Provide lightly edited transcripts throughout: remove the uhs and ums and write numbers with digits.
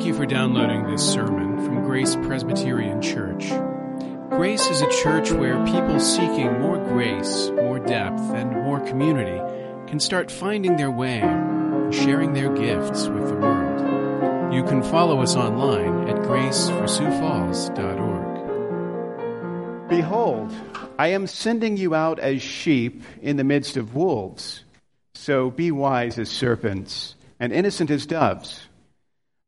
Thank you for downloading this sermon from Grace Presbyterian Church. Grace is a church where people seeking more grace, more depth, and more community can start finding their way and sharing their gifts with the world. You can follow us online at graceforsufalls.org. Behold, I am sending you out as sheep in the midst of wolves. So be wise as serpents and innocent as doves.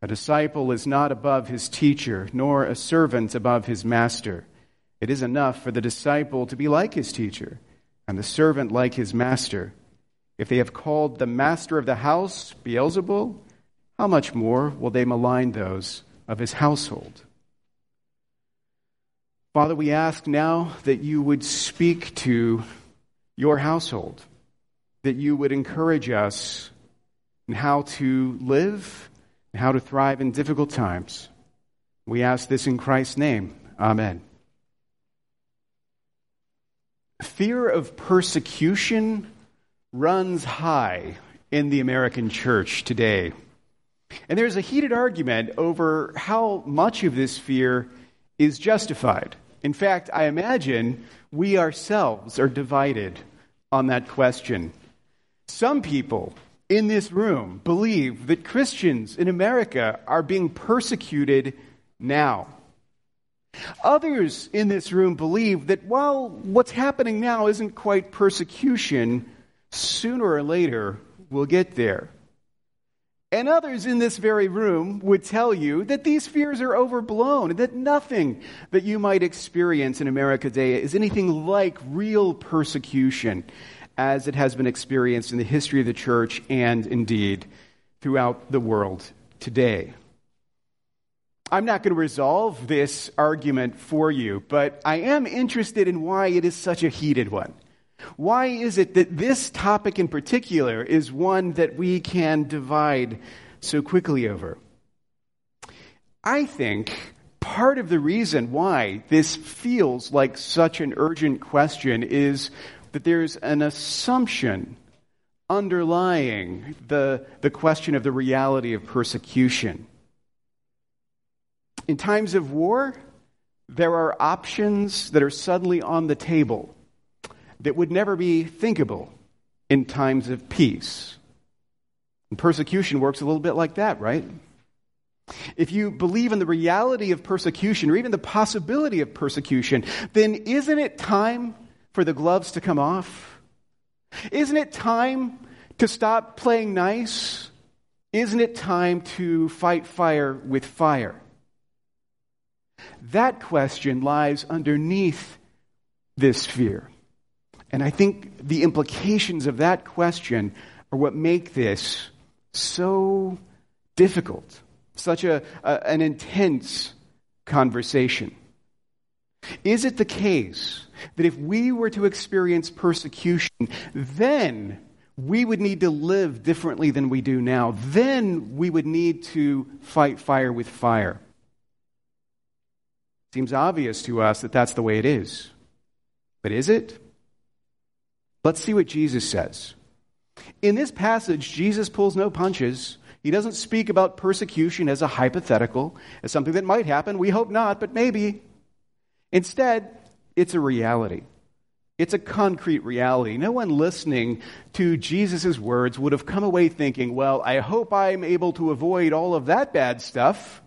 A disciple is not above his teacher, nor a servant above his master. It is enough for the disciple to be like his teacher, and the servant like his master. If they have called the master of the house Beelzebul, how much more will they malign those of his household? Father, we ask now that you would speak to your household, that you would encourage us in how to live, and how to thrive in difficult times. We ask this in Christ's name. Amen. Fear of persecution runs high in the American church today. And there's a heated argument over how much of this fear is justified. In fact, I imagine we ourselves are divided on that question. Some people in this room believe that Christians in America are being persecuted now. Others in this room believe that while what's happening now isn't quite persecution, sooner or later we'll get there. And others in this very room would tell you that these fears are overblown and that nothing that you might experience in America today is anything like real persecution as it has been experienced in the history of the church and, indeed, throughout the world today. I'm not going to resolve this argument for you, but I am interested in why it is such a heated one. Why is it that this topic in particular is one that we can divide so quickly over? I think part of the reason why this feels like such an urgent question is that there's an assumption underlying the question of the reality of persecution. In times of war, there are options that are suddenly on the table that would never be thinkable in times of peace. And persecution works a little bit like that, right? If you believe in the reality of persecution, or even the possibility of persecution, then isn't it time for the gloves to come off? Isn't it time to stop playing nice? Isn't it time to fight fire with fire? That question lies underneath this fear. And I think the implications of that question are what make this so difficult, such an intense conversation. Is it the case that if we were to experience persecution, then we would need to live differently than we do now? Then we would need to fight fire with fire. It seems obvious to us that that's the way it is. But is it? Let's see what Jesus says. In this passage, Jesus pulls no punches. He doesn't speak about persecution as a hypothetical, as something that might happen. We hope not, but maybe. Instead, it's a reality. It's a concrete reality. No one listening to Jesus' words would have come away thinking, well, I hope I'm able to avoid all of that bad stuff.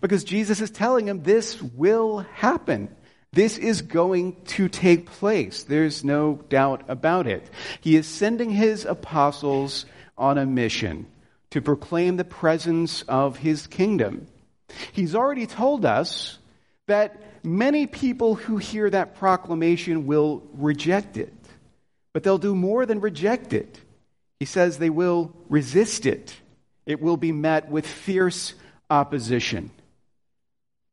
Because Jesus is telling him this will happen. This is going to take place. There's no doubt about it. He is sending his apostles on a mission to proclaim the presence of his kingdom. He's already told us that many people who hear that proclamation will reject it. But they'll do more than reject it. He says they will resist it. It will be met with fierce opposition.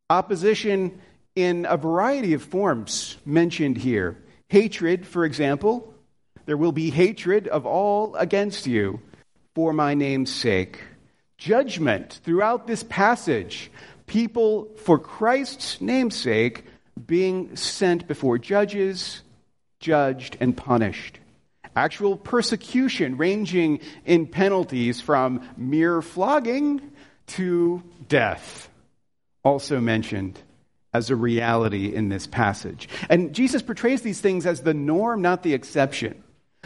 Opposition in a variety of forms mentioned here. Hatred, for example. There will be hatred of all against you for my name's sake. Judgment throughout this passage. People, for Christ's name's sake, being sent before judges, judged, and punished. Actual persecution ranging in penalties from mere flogging to death, also mentioned as a reality in this passage. And Jesus portrays these things as the norm, not the exception.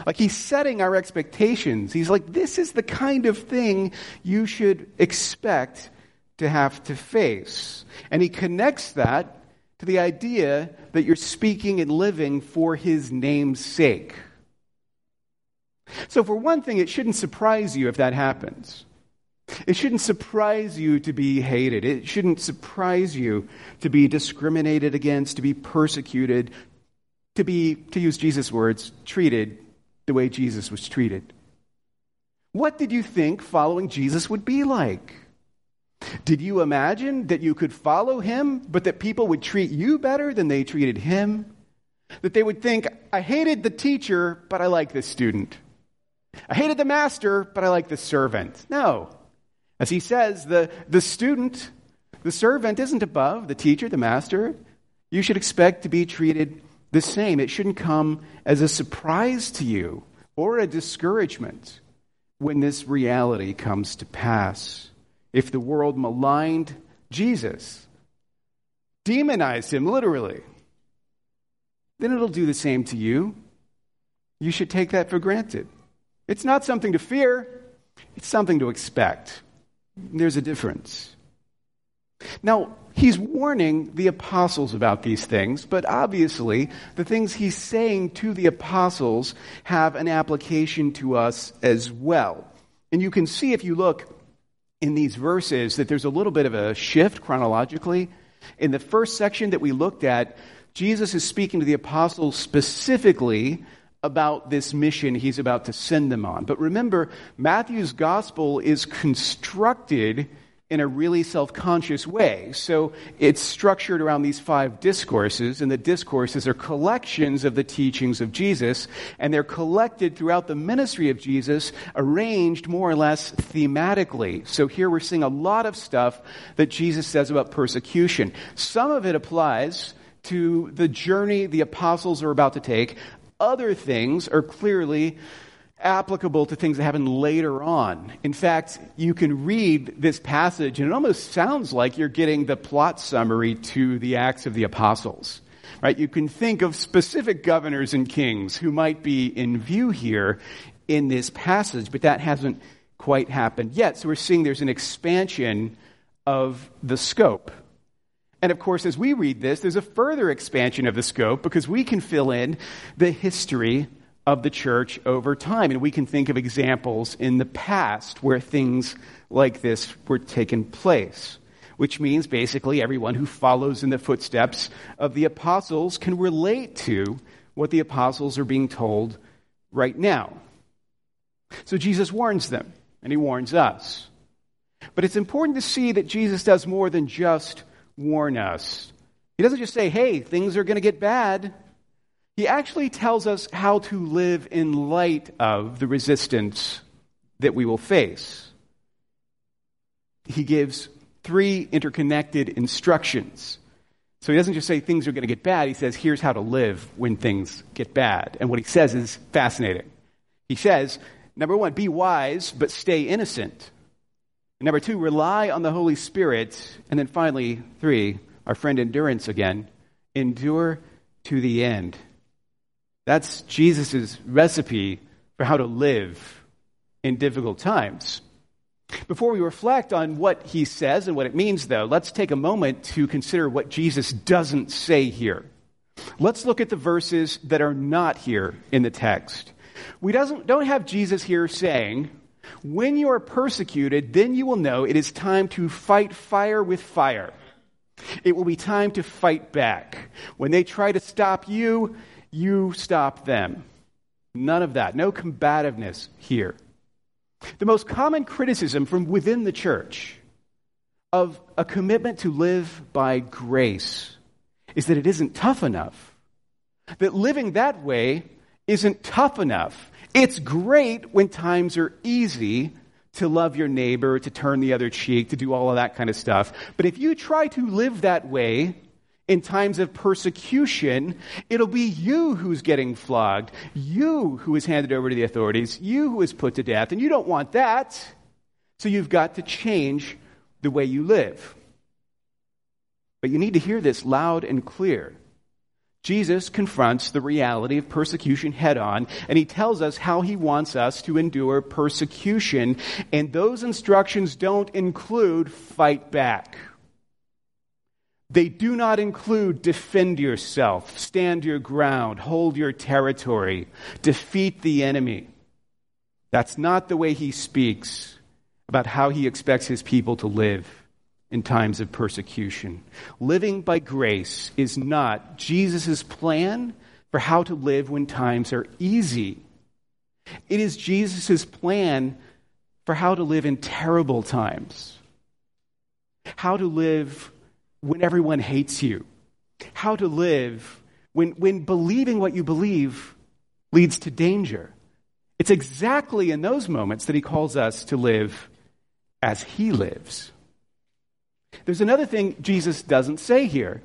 Like he's setting our expectations. He's like, this is the kind of thing you should expect to have to face. And he connects that to the idea that you're speaking and living for his name's sake. So for one thing, it shouldn't surprise you if that happens. It shouldn't surprise you to be hated. It shouldn't surprise you to be discriminated against, to be persecuted, to be, to use Jesus' words, treated the way Jesus was treated. What did you think following Jesus would be like? Did you imagine that you could follow him, but that people would treat you better than they treated him? That they would think, I hated the teacher, but I like this student. I hated the master, but I like the servant. No. As he says, the student, the servant isn't above the teacher, the master. You should expect to be treated the same. It shouldn't come as a surprise to you or a discouragement when this reality comes to pass. If the world maligned Jesus, demonized him literally, then it'll do the same to you. You should take that for granted. It's not something to fear. It's something to expect. There's a difference. Now, he's warning the apostles about these things, but obviously the things he's saying to the apostles have an application to us as well. And you can see if you look in these verses that there's a little bit of a shift chronologically. In the first section that we looked at, Jesus is speaking to the apostles specifically about this mission he's about to send them on. But remember, Matthew's gospel is constructed in a really self-conscious way. So it's structured around these 5 discourses, and the discourses are collections of the teachings of Jesus, and they're collected throughout the ministry of Jesus, arranged more or less thematically. So here we're seeing a lot of stuff that Jesus says about persecution. Some of it applies to the journey the apostles are about to take. Other things are clearly applicable to things that happen later on. In fact, you can read this passage, and it almost sounds like you're getting the plot summary to the Acts of the Apostles. Right? You can think of specific governors and kings who might be in view here in this passage, but that hasn't quite happened yet. So we're seeing there's an expansion of the scope. And of course, as we read this, there's a further expansion of the scope because we can fill in the history of the church over time. And we can think of examples in the past where things like this were taking place, which means basically everyone who follows in the footsteps of the apostles can relate to what the apostles are being told right now. So Jesus warns them, and he warns us. But it's important to see that Jesus does more than just warn us. He doesn't just say, hey, things are going to get bad. He actually tells us how to live in light of the resistance that we will face. He gives 3 interconnected instructions. So he doesn't just say things are going to get bad. He says, here's how to live when things get bad. And what he says is fascinating. He says, number 1, be wise, but stay innocent. Number 2, rely on the Holy Spirit. And then finally, 3, our friend endurance again, endure to the end. That's Jesus' recipe for how to live in difficult times. Before we reflect on what he says and what it means, though, let's take a moment to consider what Jesus doesn't say here. Let's look at the verses that are not here in the text. We don't have Jesus here saying, when you are persecuted, then you will know it is time to fight fire with fire. It will be time to fight back. When they try to stop you, you stop them. None of that. No combativeness here. The most common criticism from within the church of a commitment to live by grace is that it isn't tough enough. That living that way isn't tough enough. It's great when times are easy to love your neighbor, to turn the other cheek, to do all of that kind of stuff. But if you try to live that way in times of persecution, it'll be you who's getting flogged, you who is handed over to the authorities, you who is put to death, and you don't want that. So you've got to change the way you live. But you need to hear this loud and clear. Jesus confronts the reality of persecution head-on, and he tells us how he wants us to endure persecution, and those instructions don't include fight back. They do not include defend yourself, stand your ground, hold your territory, defeat the enemy. That's not the way he speaks about how he expects his people to live in times of persecution. Living by grace is not Jesus' plan for how to live when times are easy. It is Jesus' plan for how to live in terrible times. How to live when everyone hates you. How to live when believing what you believe leads to danger. It's exactly in those moments that he calls us to live as he lives. There's another thing Jesus doesn't say here.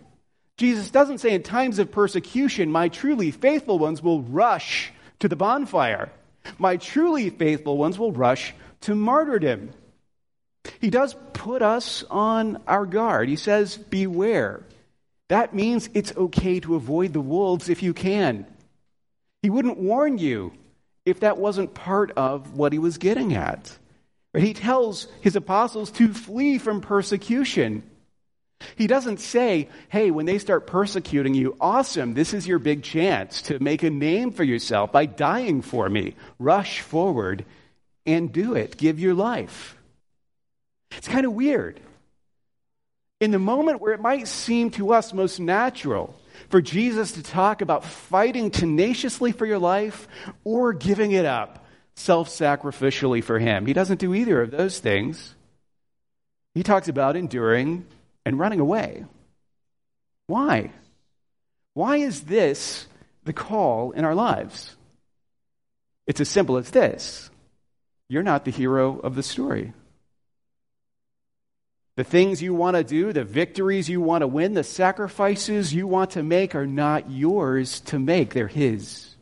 Jesus doesn't say in times of persecution, my truly faithful ones will rush to the bonfire. My truly faithful ones will rush to martyrdom. He does put us on our guard. He says, beware. That means it's okay to avoid the wolves if you can. He wouldn't warn you if that wasn't part of what he was getting at. But he tells his apostles to flee from persecution. He doesn't say, hey, when they start persecuting you, awesome, this is your big chance to make a name for yourself by dying for me. Rush forward and do it. Give your life. It's kind of weird. In the moment where it might seem to us most natural for Jesus to talk about fighting tenaciously for your life or giving it up self-sacrificially for him. He doesn't do either of those things. He talks about enduring and running away. Why? Why is this the call in our lives? It's as simple as this. You're not the hero of the story. The things you want to do, the victories you want to win, the sacrifices you want to make are not yours to make. They're his.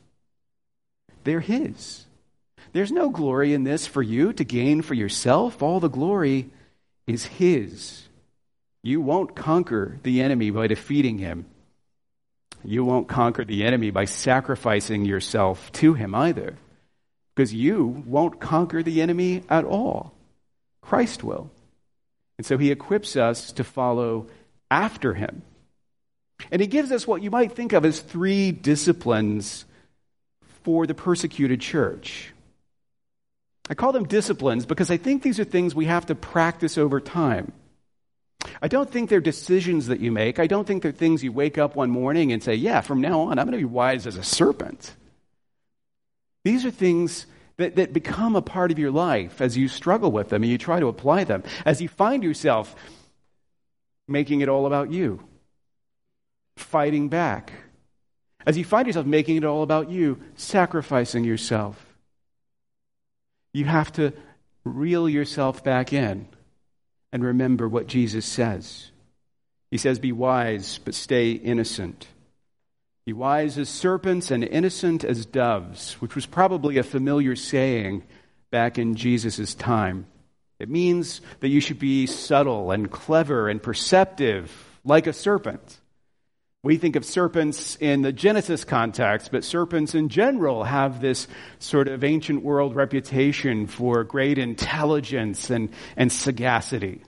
They're his. There's no glory in this for you to gain for yourself. All the glory is his. You won't conquer the enemy by defeating him. You won't conquer the enemy by sacrificing yourself to him either, because you won't conquer the enemy at all. Christ will. And so he equips us to follow after him. And he gives us what you might think of as three disciplines for the persecuted church. I call them disciplines because I think these are things we have to practice over time. I don't think they're decisions that you make. I don't think they're things you wake up one morning and say, yeah, from now on, I'm going to be wise as a serpent. These are things that become a part of your life as you struggle with them and you try to apply them, as you find yourself making it all about you, fighting back, as you find yourself making it all about you, sacrificing yourself. You have to reel yourself back in and remember what Jesus says. He says, be wise, but stay innocent. Be wise as serpents and innocent as doves, which was probably a familiar saying back in Jesus' time. It means that you should be subtle and clever and perceptive, like a serpent, We think of serpents in the Genesis context, but serpents in general have this sort of ancient world reputation for great intelligence and sagacity.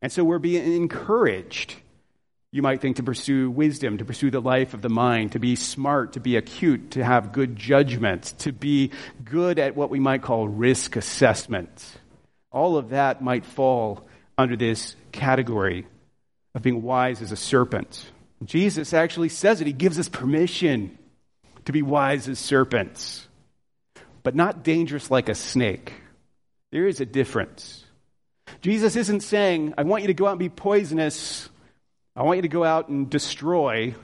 And so we're being encouraged, you might think, to pursue wisdom, to pursue the life of the mind, to be smart, to be acute, to have good judgment, to be good at what we might call risk assessment. All of that might fall under this category of being wise as a serpent. Jesus actually says it. He gives us permission to be wise as serpents, but not dangerous like a snake. There is a difference. Jesus isn't saying, I want you to go out and be poisonous. I want you to go out and destroy.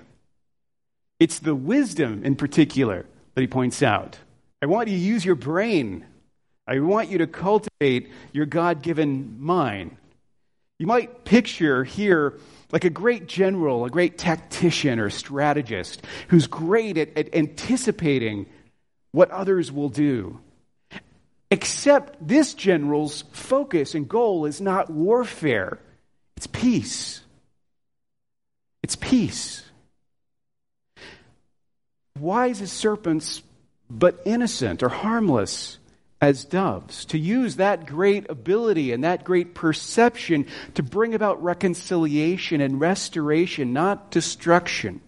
It's the wisdom in particular that he points out. I want you to use your brain. I want you to cultivate your God-given mind. You might picture here like a great general, a great tactician or strategist who's great at anticipating what others will do. Except this general's focus and goal is not warfare. It's peace. It's peace. Wise as serpents, but innocent or harmless as doves, to use that great ability and that great perception to bring about reconciliation and restoration, not destruction.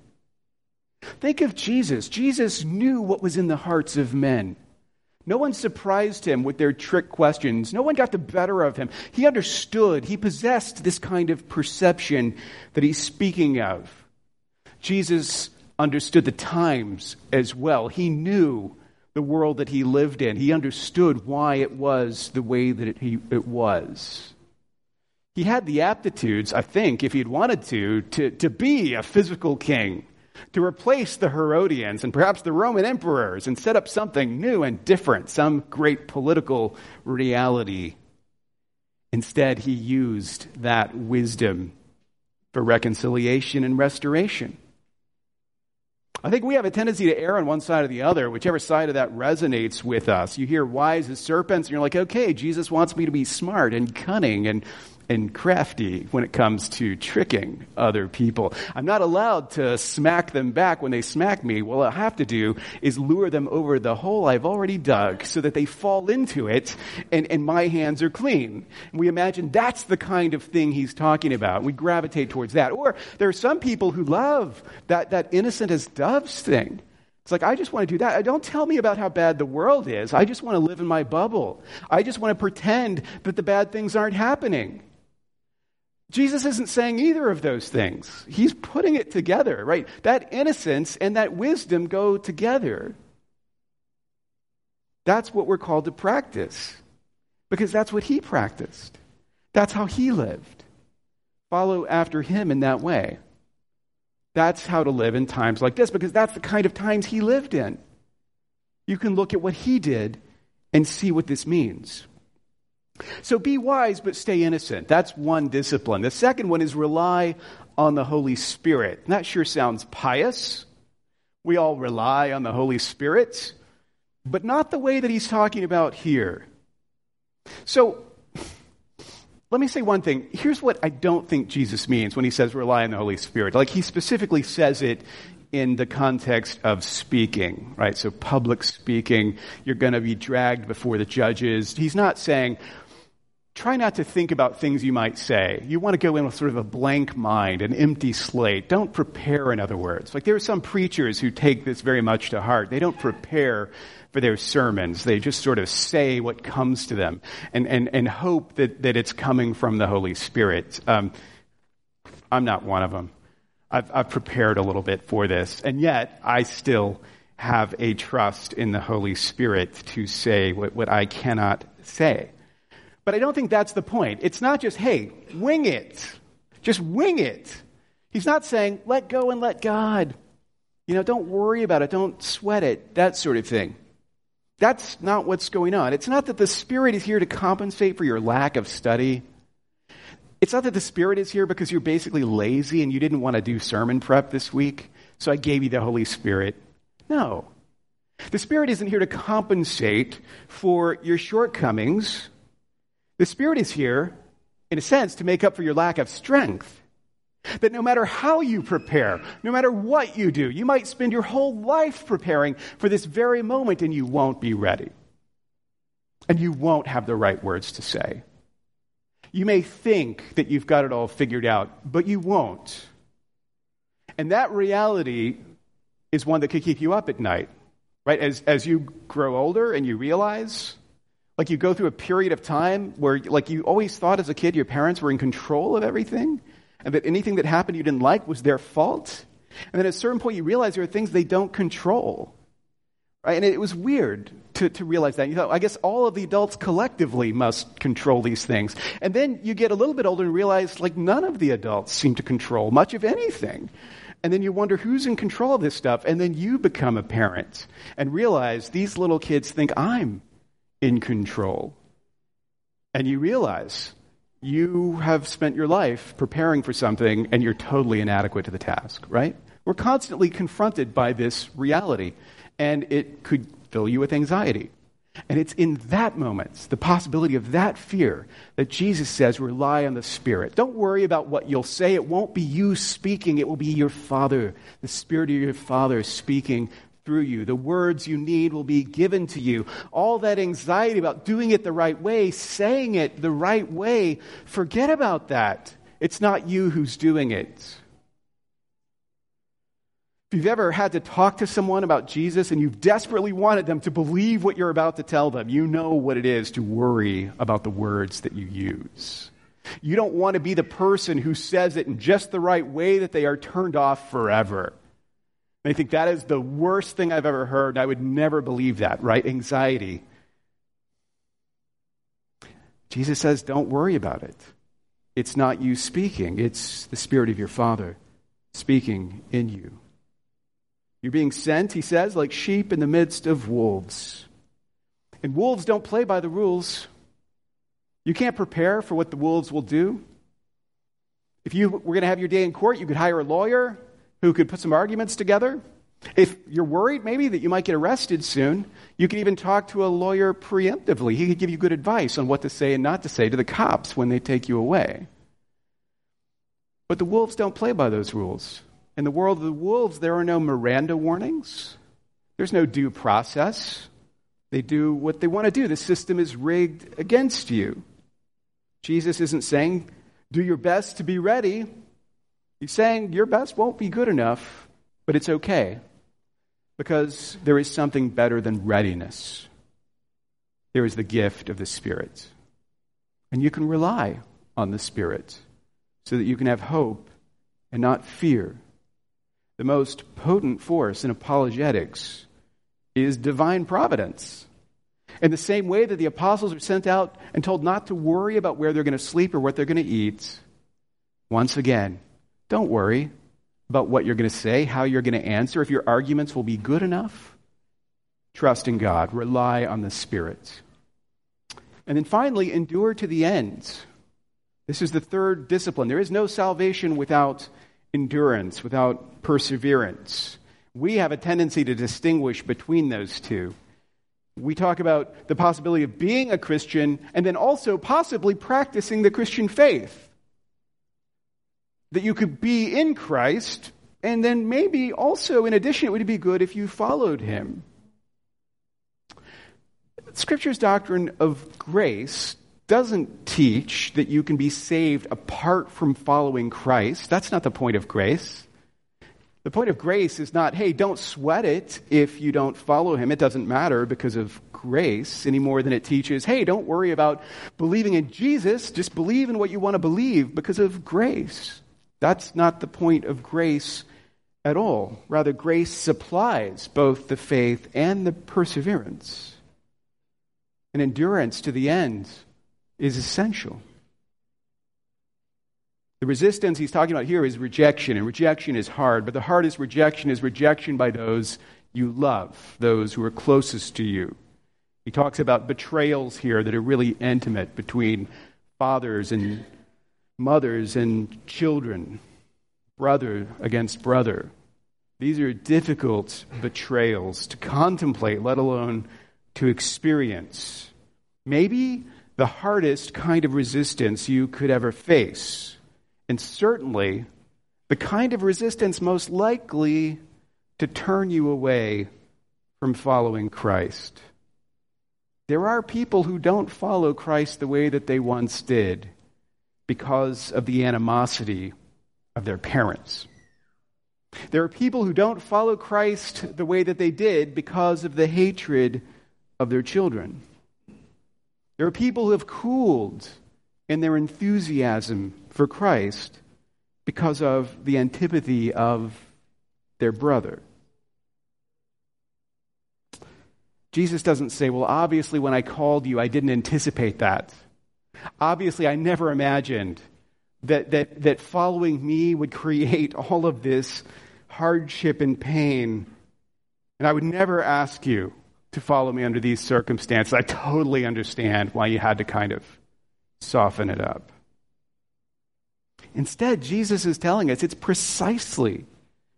Think of Jesus. Jesus knew what was in the hearts of men. No one surprised him with their trick questions. No one got the better of him. He understood. He possessed this kind of perception that he's speaking of. Jesus understood the times as well. He knew the world that he lived in. He understood why it was the way that it was. He had the aptitudes, I think, if he'd wanted to be a physical king, to replace the Herodians and perhaps the Roman emperors and set up something new and different, some great political reality. Instead, he used that wisdom for reconciliation and restoration. I think we have a tendency to err on one side or the other, whichever side of that resonates with us. You hear wise as serpents, and you're like, okay, Jesus wants me to be smart and cunning and crafty when it comes to tricking other people. I'm not allowed to smack them back when they smack me. Well, what I have to do is lure them over the hole I've already dug so that they fall into it and my hands are clean. And we imagine that's the kind of thing he's talking about. We gravitate towards that. Or there are some people who love that innocent as doves thing. It's like, I just want to do that. Don't tell me about how bad the world is. I just want to live in my bubble. I just want to pretend that the bad things aren't happening. Jesus isn't saying either of those things. He's putting it together, right? That innocence and that wisdom go together. That's what we're called to practice, because that's what he practiced. That's how he lived. Follow after him in that way. That's how to live in times like this, because that's the kind of times he lived in. You can look at what he did and see what this means. So be wise, but stay innocent. That's one discipline. The second one is rely on the Holy Spirit. And that sure sounds pious. We all rely on the Holy Spirit, but not the way that he's talking about here. So let me say one thing. Here's what I don't think Jesus means when he says rely on the Holy Spirit. Like, he specifically says it in the context of speaking, right? So public speaking, you're going to be dragged before the judges. He's not saying, try not to think about things you might say. You want to go in with sort of a blank mind, an empty slate. Don't prepare, in other words. Like, there are some preachers who take this very much to heart. They don't prepare for their sermons. They just sort of say what comes to them and hope that it's coming from the Holy Spirit. I'm not one of them. I've prepared a little bit for this, and yet I still have a trust in the Holy Spirit to say what I cannot say. But I don't think that's the point. It's not just, hey, wing it. Just wing it. He's not saying, let go and let God. You know, don't worry about it. Don't sweat it. That sort of thing. That's not what's going on. It's not that the Spirit is here to compensate for your lack of study. It's not that the Spirit is here because you're basically lazy and you didn't want to do sermon prep this week, so I gave you the Holy Spirit. No. The Spirit isn't here to compensate for your shortcomings. The Spirit is here, in a sense, to make up for your lack of strength. That no matter how you prepare, no matter what you do, you might spend your whole life preparing for this very moment and you won't be ready. And you won't have the right words to say. You may think that you've got it all figured out, but you won't. And that reality is one that could keep you up at night, right? As you grow older and you realize, like you go through a period of time where like you always thought as a kid your parents were in control of everything, and that anything that happened you didn't like was their fault. And then at a certain point, you realize there are things they don't control. Right? And it was weird to realize that. You thought, I guess all of the adults collectively must control these things. And then you get a little bit older and realize, like, none of the adults seem to control much of anything. And then you wonder who's in control of this stuff. And then you become a parent and realize these little kids think I'm in control. And you realize you have spent your life preparing for something and you're totally inadequate to the task, right? We're constantly confronted by this reality, and it could fill you with anxiety. And it's in that moment, the possibility of that fear, that Jesus says, rely on the Spirit. Don't worry about what you'll say. It won't be you speaking. It will be your Father, the Spirit of your Father speaking through you. The words you need will be given to you. All that anxiety about doing it the right way, saying it the right way, forget about that. It's not you who's doing it. If you've ever had to talk to someone about Jesus and you've desperately wanted them to believe what you're about to tell them, you know what it is to worry about the words that you use. You don't want to be the person who says it in just the right way that they are turned off forever. And I think that is the worst thing I've ever heard, and I would never believe that, right? Anxiety. Jesus says, don't worry about it. It's not you speaking. It's the Spirit of your Father speaking in you. You're being sent, he says, like sheep in the midst of wolves. And wolves don't play by the rules. You can't prepare for what the wolves will do. If you were going to have your day in court, you could hire a lawyer who could put some arguments together. If you're worried maybe that you might get arrested soon, you could even talk to a lawyer preemptively. He could give you good advice on what to say and not to say to the cops when they take you away. But the wolves don't play by those rules. In the world of the wolves, there are no Miranda warnings. There's no due process. They do what they want to do. The system is rigged against you. Jesus isn't saying, do your best to be ready. He's saying your best won't be good enough, but it's okay because there is something better than readiness. There is the gift of the Spirit. And you can rely on the Spirit so that you can have hope and not fear. The most potent force in apologetics is divine providence. In the same way that the apostles are sent out and told not to worry about where they're going to sleep or what they're going to eat, once again, don't worry about what you're going to say, how you're going to answer, if your arguments will be good enough. Trust in God. Rely on the Spirit. And then finally, endure to the end. This is the third discipline. There is no salvation without endurance, without perseverance. We have a tendency to distinguish between those two. We talk about the possibility of being a Christian and then also possibly practicing the Christian faith. That you could be in Christ, and then maybe also, in addition, it would be good if you followed him. Scripture's doctrine of grace doesn't teach that you can be saved apart from following Christ. That's not the point of grace. The point of grace is not, hey, don't sweat it if you don't follow him. It doesn't matter because of grace any more than it teaches, hey, don't worry about believing in Jesus. Just believe in what you want to believe because of grace. That's not the point of grace at all. Rather, grace supplies both the faith and the perseverance. And endurance to the end is essential. The resistance he's talking about here is rejection, and rejection is hard, but the hardest rejection is rejection by those you love, those who are closest to you. He talks about betrayals here that are really intimate between fathers and mothers and children, brother against brother. These are difficult betrayals to contemplate, let alone to experience. Maybe the hardest kind of resistance you could ever face, and certainly the kind of resistance most likely to turn you away from following Christ. There are people who don't follow Christ the way that they once did because of the animosity of their parents. There are people who don't follow Christ the way that they did because of the hatred of their children. There are people who have cooled in their enthusiasm for Christ because of the antipathy of their brother. Jesus doesn't say, well, obviously when I called you, I didn't anticipate that. Obviously, I never imagined that following me would create all of this hardship and pain. And I would never ask you to follow me under these circumstances. I totally understand why you had to kind of soften it up. Instead, Jesus is telling us it's precisely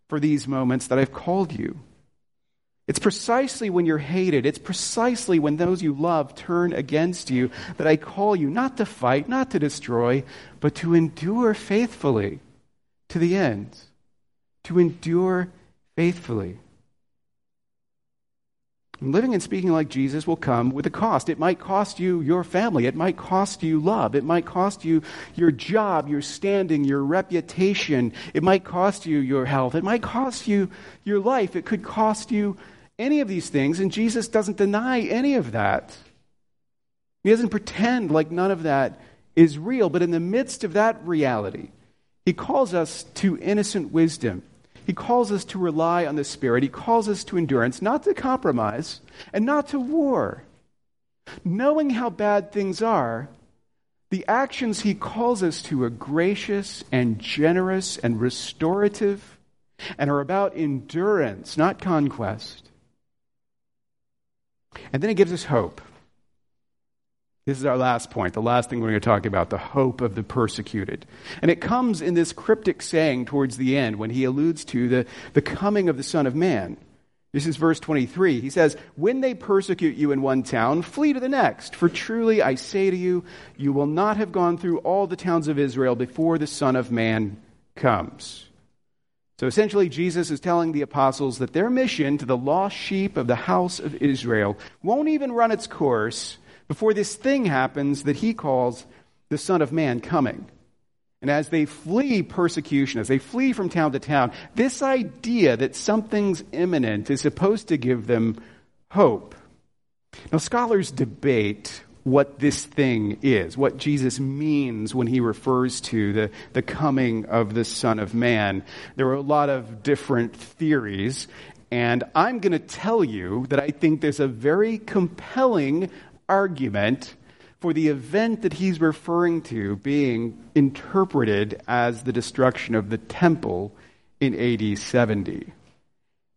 for these moments that I've called you. It's precisely when you're hated, it's precisely when those you love turn against you that I call you not to fight, not to destroy, but to endure faithfully to the end. To endure faithfully. And living and speaking like Jesus will come with a cost. It might cost you your family. It might cost you love. It might cost you your job, your standing, your reputation. It might cost you your health. It might cost you your life. It could cost you any of these things, and Jesus doesn't deny any of that. He doesn't pretend like none of that is real, but in the midst of that reality, he calls us to innocent wisdom. He calls us to rely on the Spirit. He calls us to endurance, not to compromise, and not to war. Knowing how bad things are, the actions he calls us to are gracious and generous and restorative and are about endurance, not conquest. And then it gives us hope. This is our last point, the last thing we're going to talk about, the hope of the persecuted. And it comes in this cryptic saying towards the end when he alludes to the coming of the Son of Man. This is verse 23. He says, "When they persecute you in one town, flee to the next. For truly I say to you, you will not have gone through all the towns of Israel before the Son of Man comes." So essentially, Jesus is telling the apostles that their mission to the lost sheep of the house of Israel won't even run its course before this thing happens that he calls the Son of Man coming. And as they flee persecution, as they flee from town to town, this idea that something's imminent is supposed to give them hope. Now, scholars debate what this thing is, what Jesus means when he refers to the coming of the Son of Man. There are a lot of different theories, and I'm going to tell you that I think there's a very compelling argument for the event that he's referring to being interpreted as the destruction of the temple in AD 70.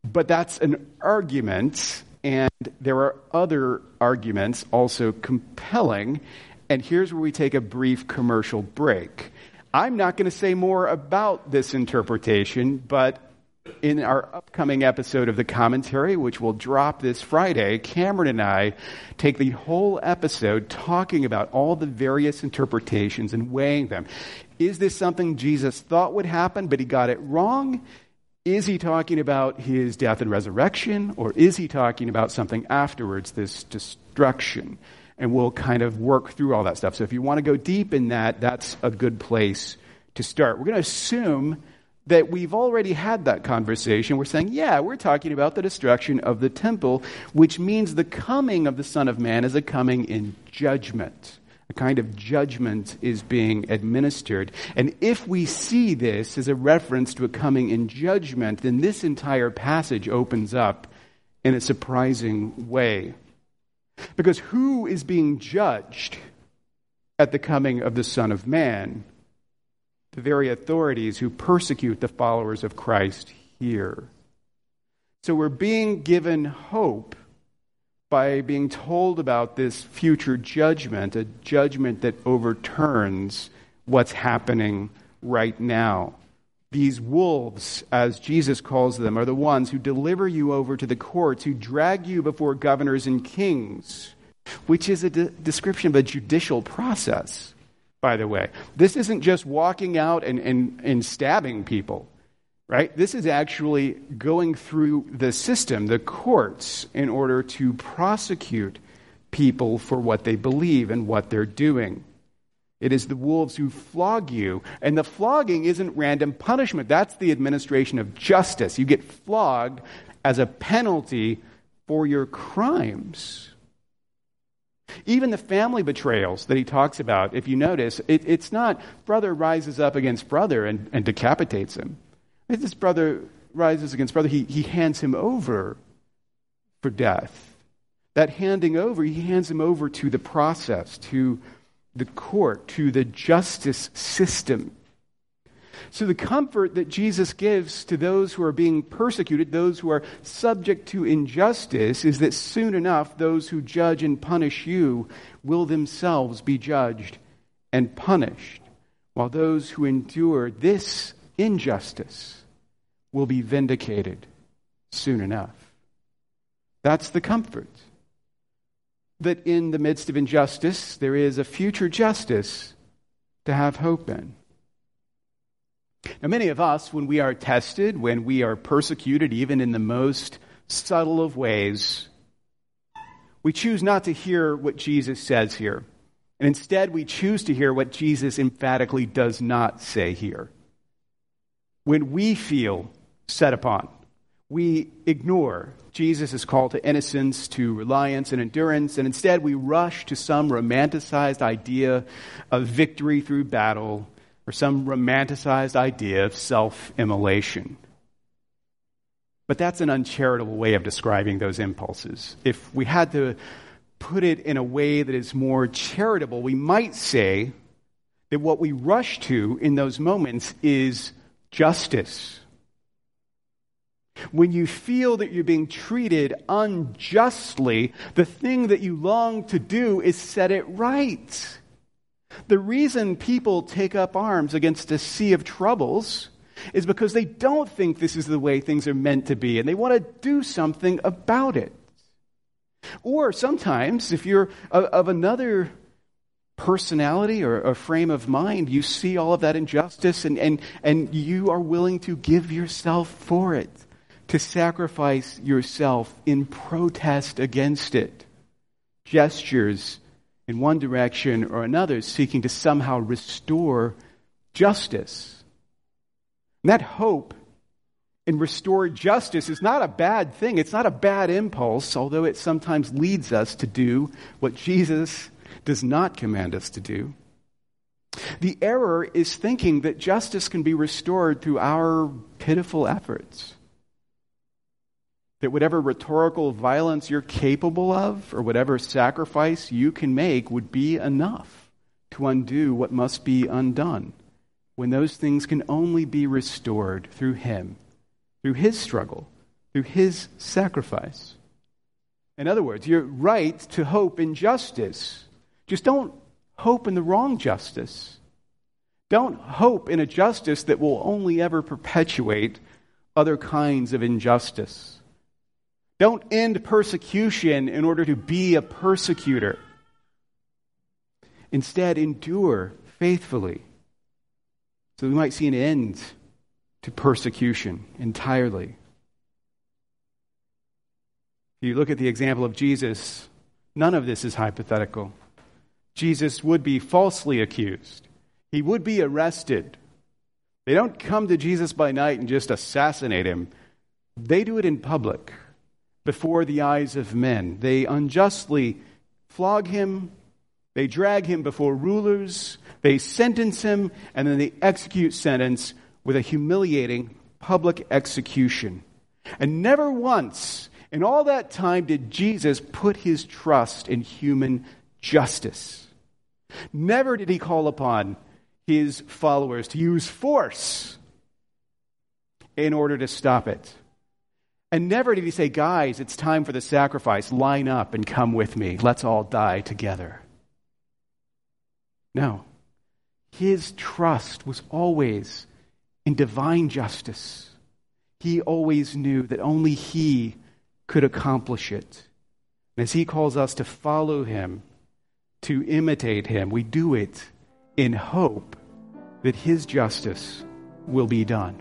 But that's an argument. And there are other arguments also compelling. And here's where we take a brief commercial break. I'm not going to say more about this interpretation, but in our upcoming episode of the commentary, which will drop this Friday, Cameron and I take the whole episode talking about all the various interpretations and weighing them. Is this something Jesus thought would happen, but he got it wrong? Is he talking about his death and resurrection, or is he talking about something afterwards, this destruction? And we'll kind of work through all that stuff. So if you want to go deep in that, that's a good place to start. We're going to assume that we've already had that conversation. We're saying, yeah, we're talking about the destruction of the temple, which means the coming of the Son of Man is a coming in judgment. A kind of judgment is being administered. And if we see this as a reference to a coming in judgment, then this entire passage opens up in a surprising way. Because who is being judged at the coming of the Son of Man? The very authorities who persecute the followers of Christ here. So we're being given hope by being told about this future judgment, a judgment that overturns what's happening right now. These wolves, as Jesus calls them, are the ones who deliver you over to the courts, who drag you before governors and kings, which is a description of a judicial process. by the way. This isn't just walking out and stabbing people, right? This is actually going through the system, the courts, in order to prosecute people for what they believe and what they're doing. It is the wolves who flog you. And the flogging isn't random punishment. That's the administration of justice. You get flogged as a penalty for your crimes. Even the family betrayals that he talks about, if you notice, it's not brother rises up against brother and decapitates him. It's this brother rises against brother. He hands him over for death. That handing over, he hands him over to the process, to the court, to the justice system. So the comfort that Jesus gives to those who are being persecuted, those who are subject to injustice, is that soon enough those who judge and punish you will themselves be judged and punished, while those who endure this injustice will be vindicated soon enough. That's the comfort. That in the midst of injustice, there is a future justice to have hope in. Now, many of us, when we are tested, when we are persecuted, even in the most subtle of ways, we choose not to hear what Jesus says here. And instead, we choose to hear what Jesus emphatically does not say here. When we feel set upon, we ignore Jesus' call to innocence, to reliance and endurance, and instead we rush to some romanticized idea of victory through battle or some romanticized idea of self-immolation. But that's an uncharitable way of describing those impulses. If we had to put it in a way that is more charitable, we might say that what we rush to in those moments is justice. When you feel that you're being treated unjustly, the thing that you long to do is set it right. The reason people take up arms against a sea of troubles is because they don't think this is the way things are meant to be, and they want to do something about it. Or sometimes, if you're of another personality or a frame of mind, you see all of that injustice and you are willing to give yourself for it, to sacrifice yourself in protest against it. Gestures in one direction or another seeking to somehow restore justice. And that hope in restored justice is not a bad thing. It's not a bad impulse, although it sometimes leads us to do what Jesus does not command us to do. The error is thinking that justice can be restored through our pitiful efforts. That whatever rhetorical violence you're capable of, or whatever sacrifice you can make, would be enough to undo what must be undone, when those things can only be restored through Him, through His struggle, through His sacrifice. In other words, you're right to hope in justice. Just don't hope in the wrong justice. Don't hope in a justice that will only ever perpetuate other kinds of injustice. Don't end persecution in order to be a persecutor. Instead, endure faithfully. So we might see an end to persecution entirely. If you look at the example of Jesus, none of this is hypothetical. Jesus would be falsely accused. He would be arrested. They don't come to Jesus by night and just assassinate him. They do it in public. Before the eyes of men, they unjustly flog him, they drag him before rulers, they sentence him, and then they execute sentence with a humiliating public execution. And never once in all that time did Jesus put his trust in human justice. Never did he call upon his followers to use force in order to stop it. And never did he say, guys, it's time for the sacrifice. Line up and come with me. Let's all die together. No. His trust was always in divine justice. He always knew that only he could accomplish it. And as he calls us to follow him, to imitate him, we do it in hope that his justice will be done.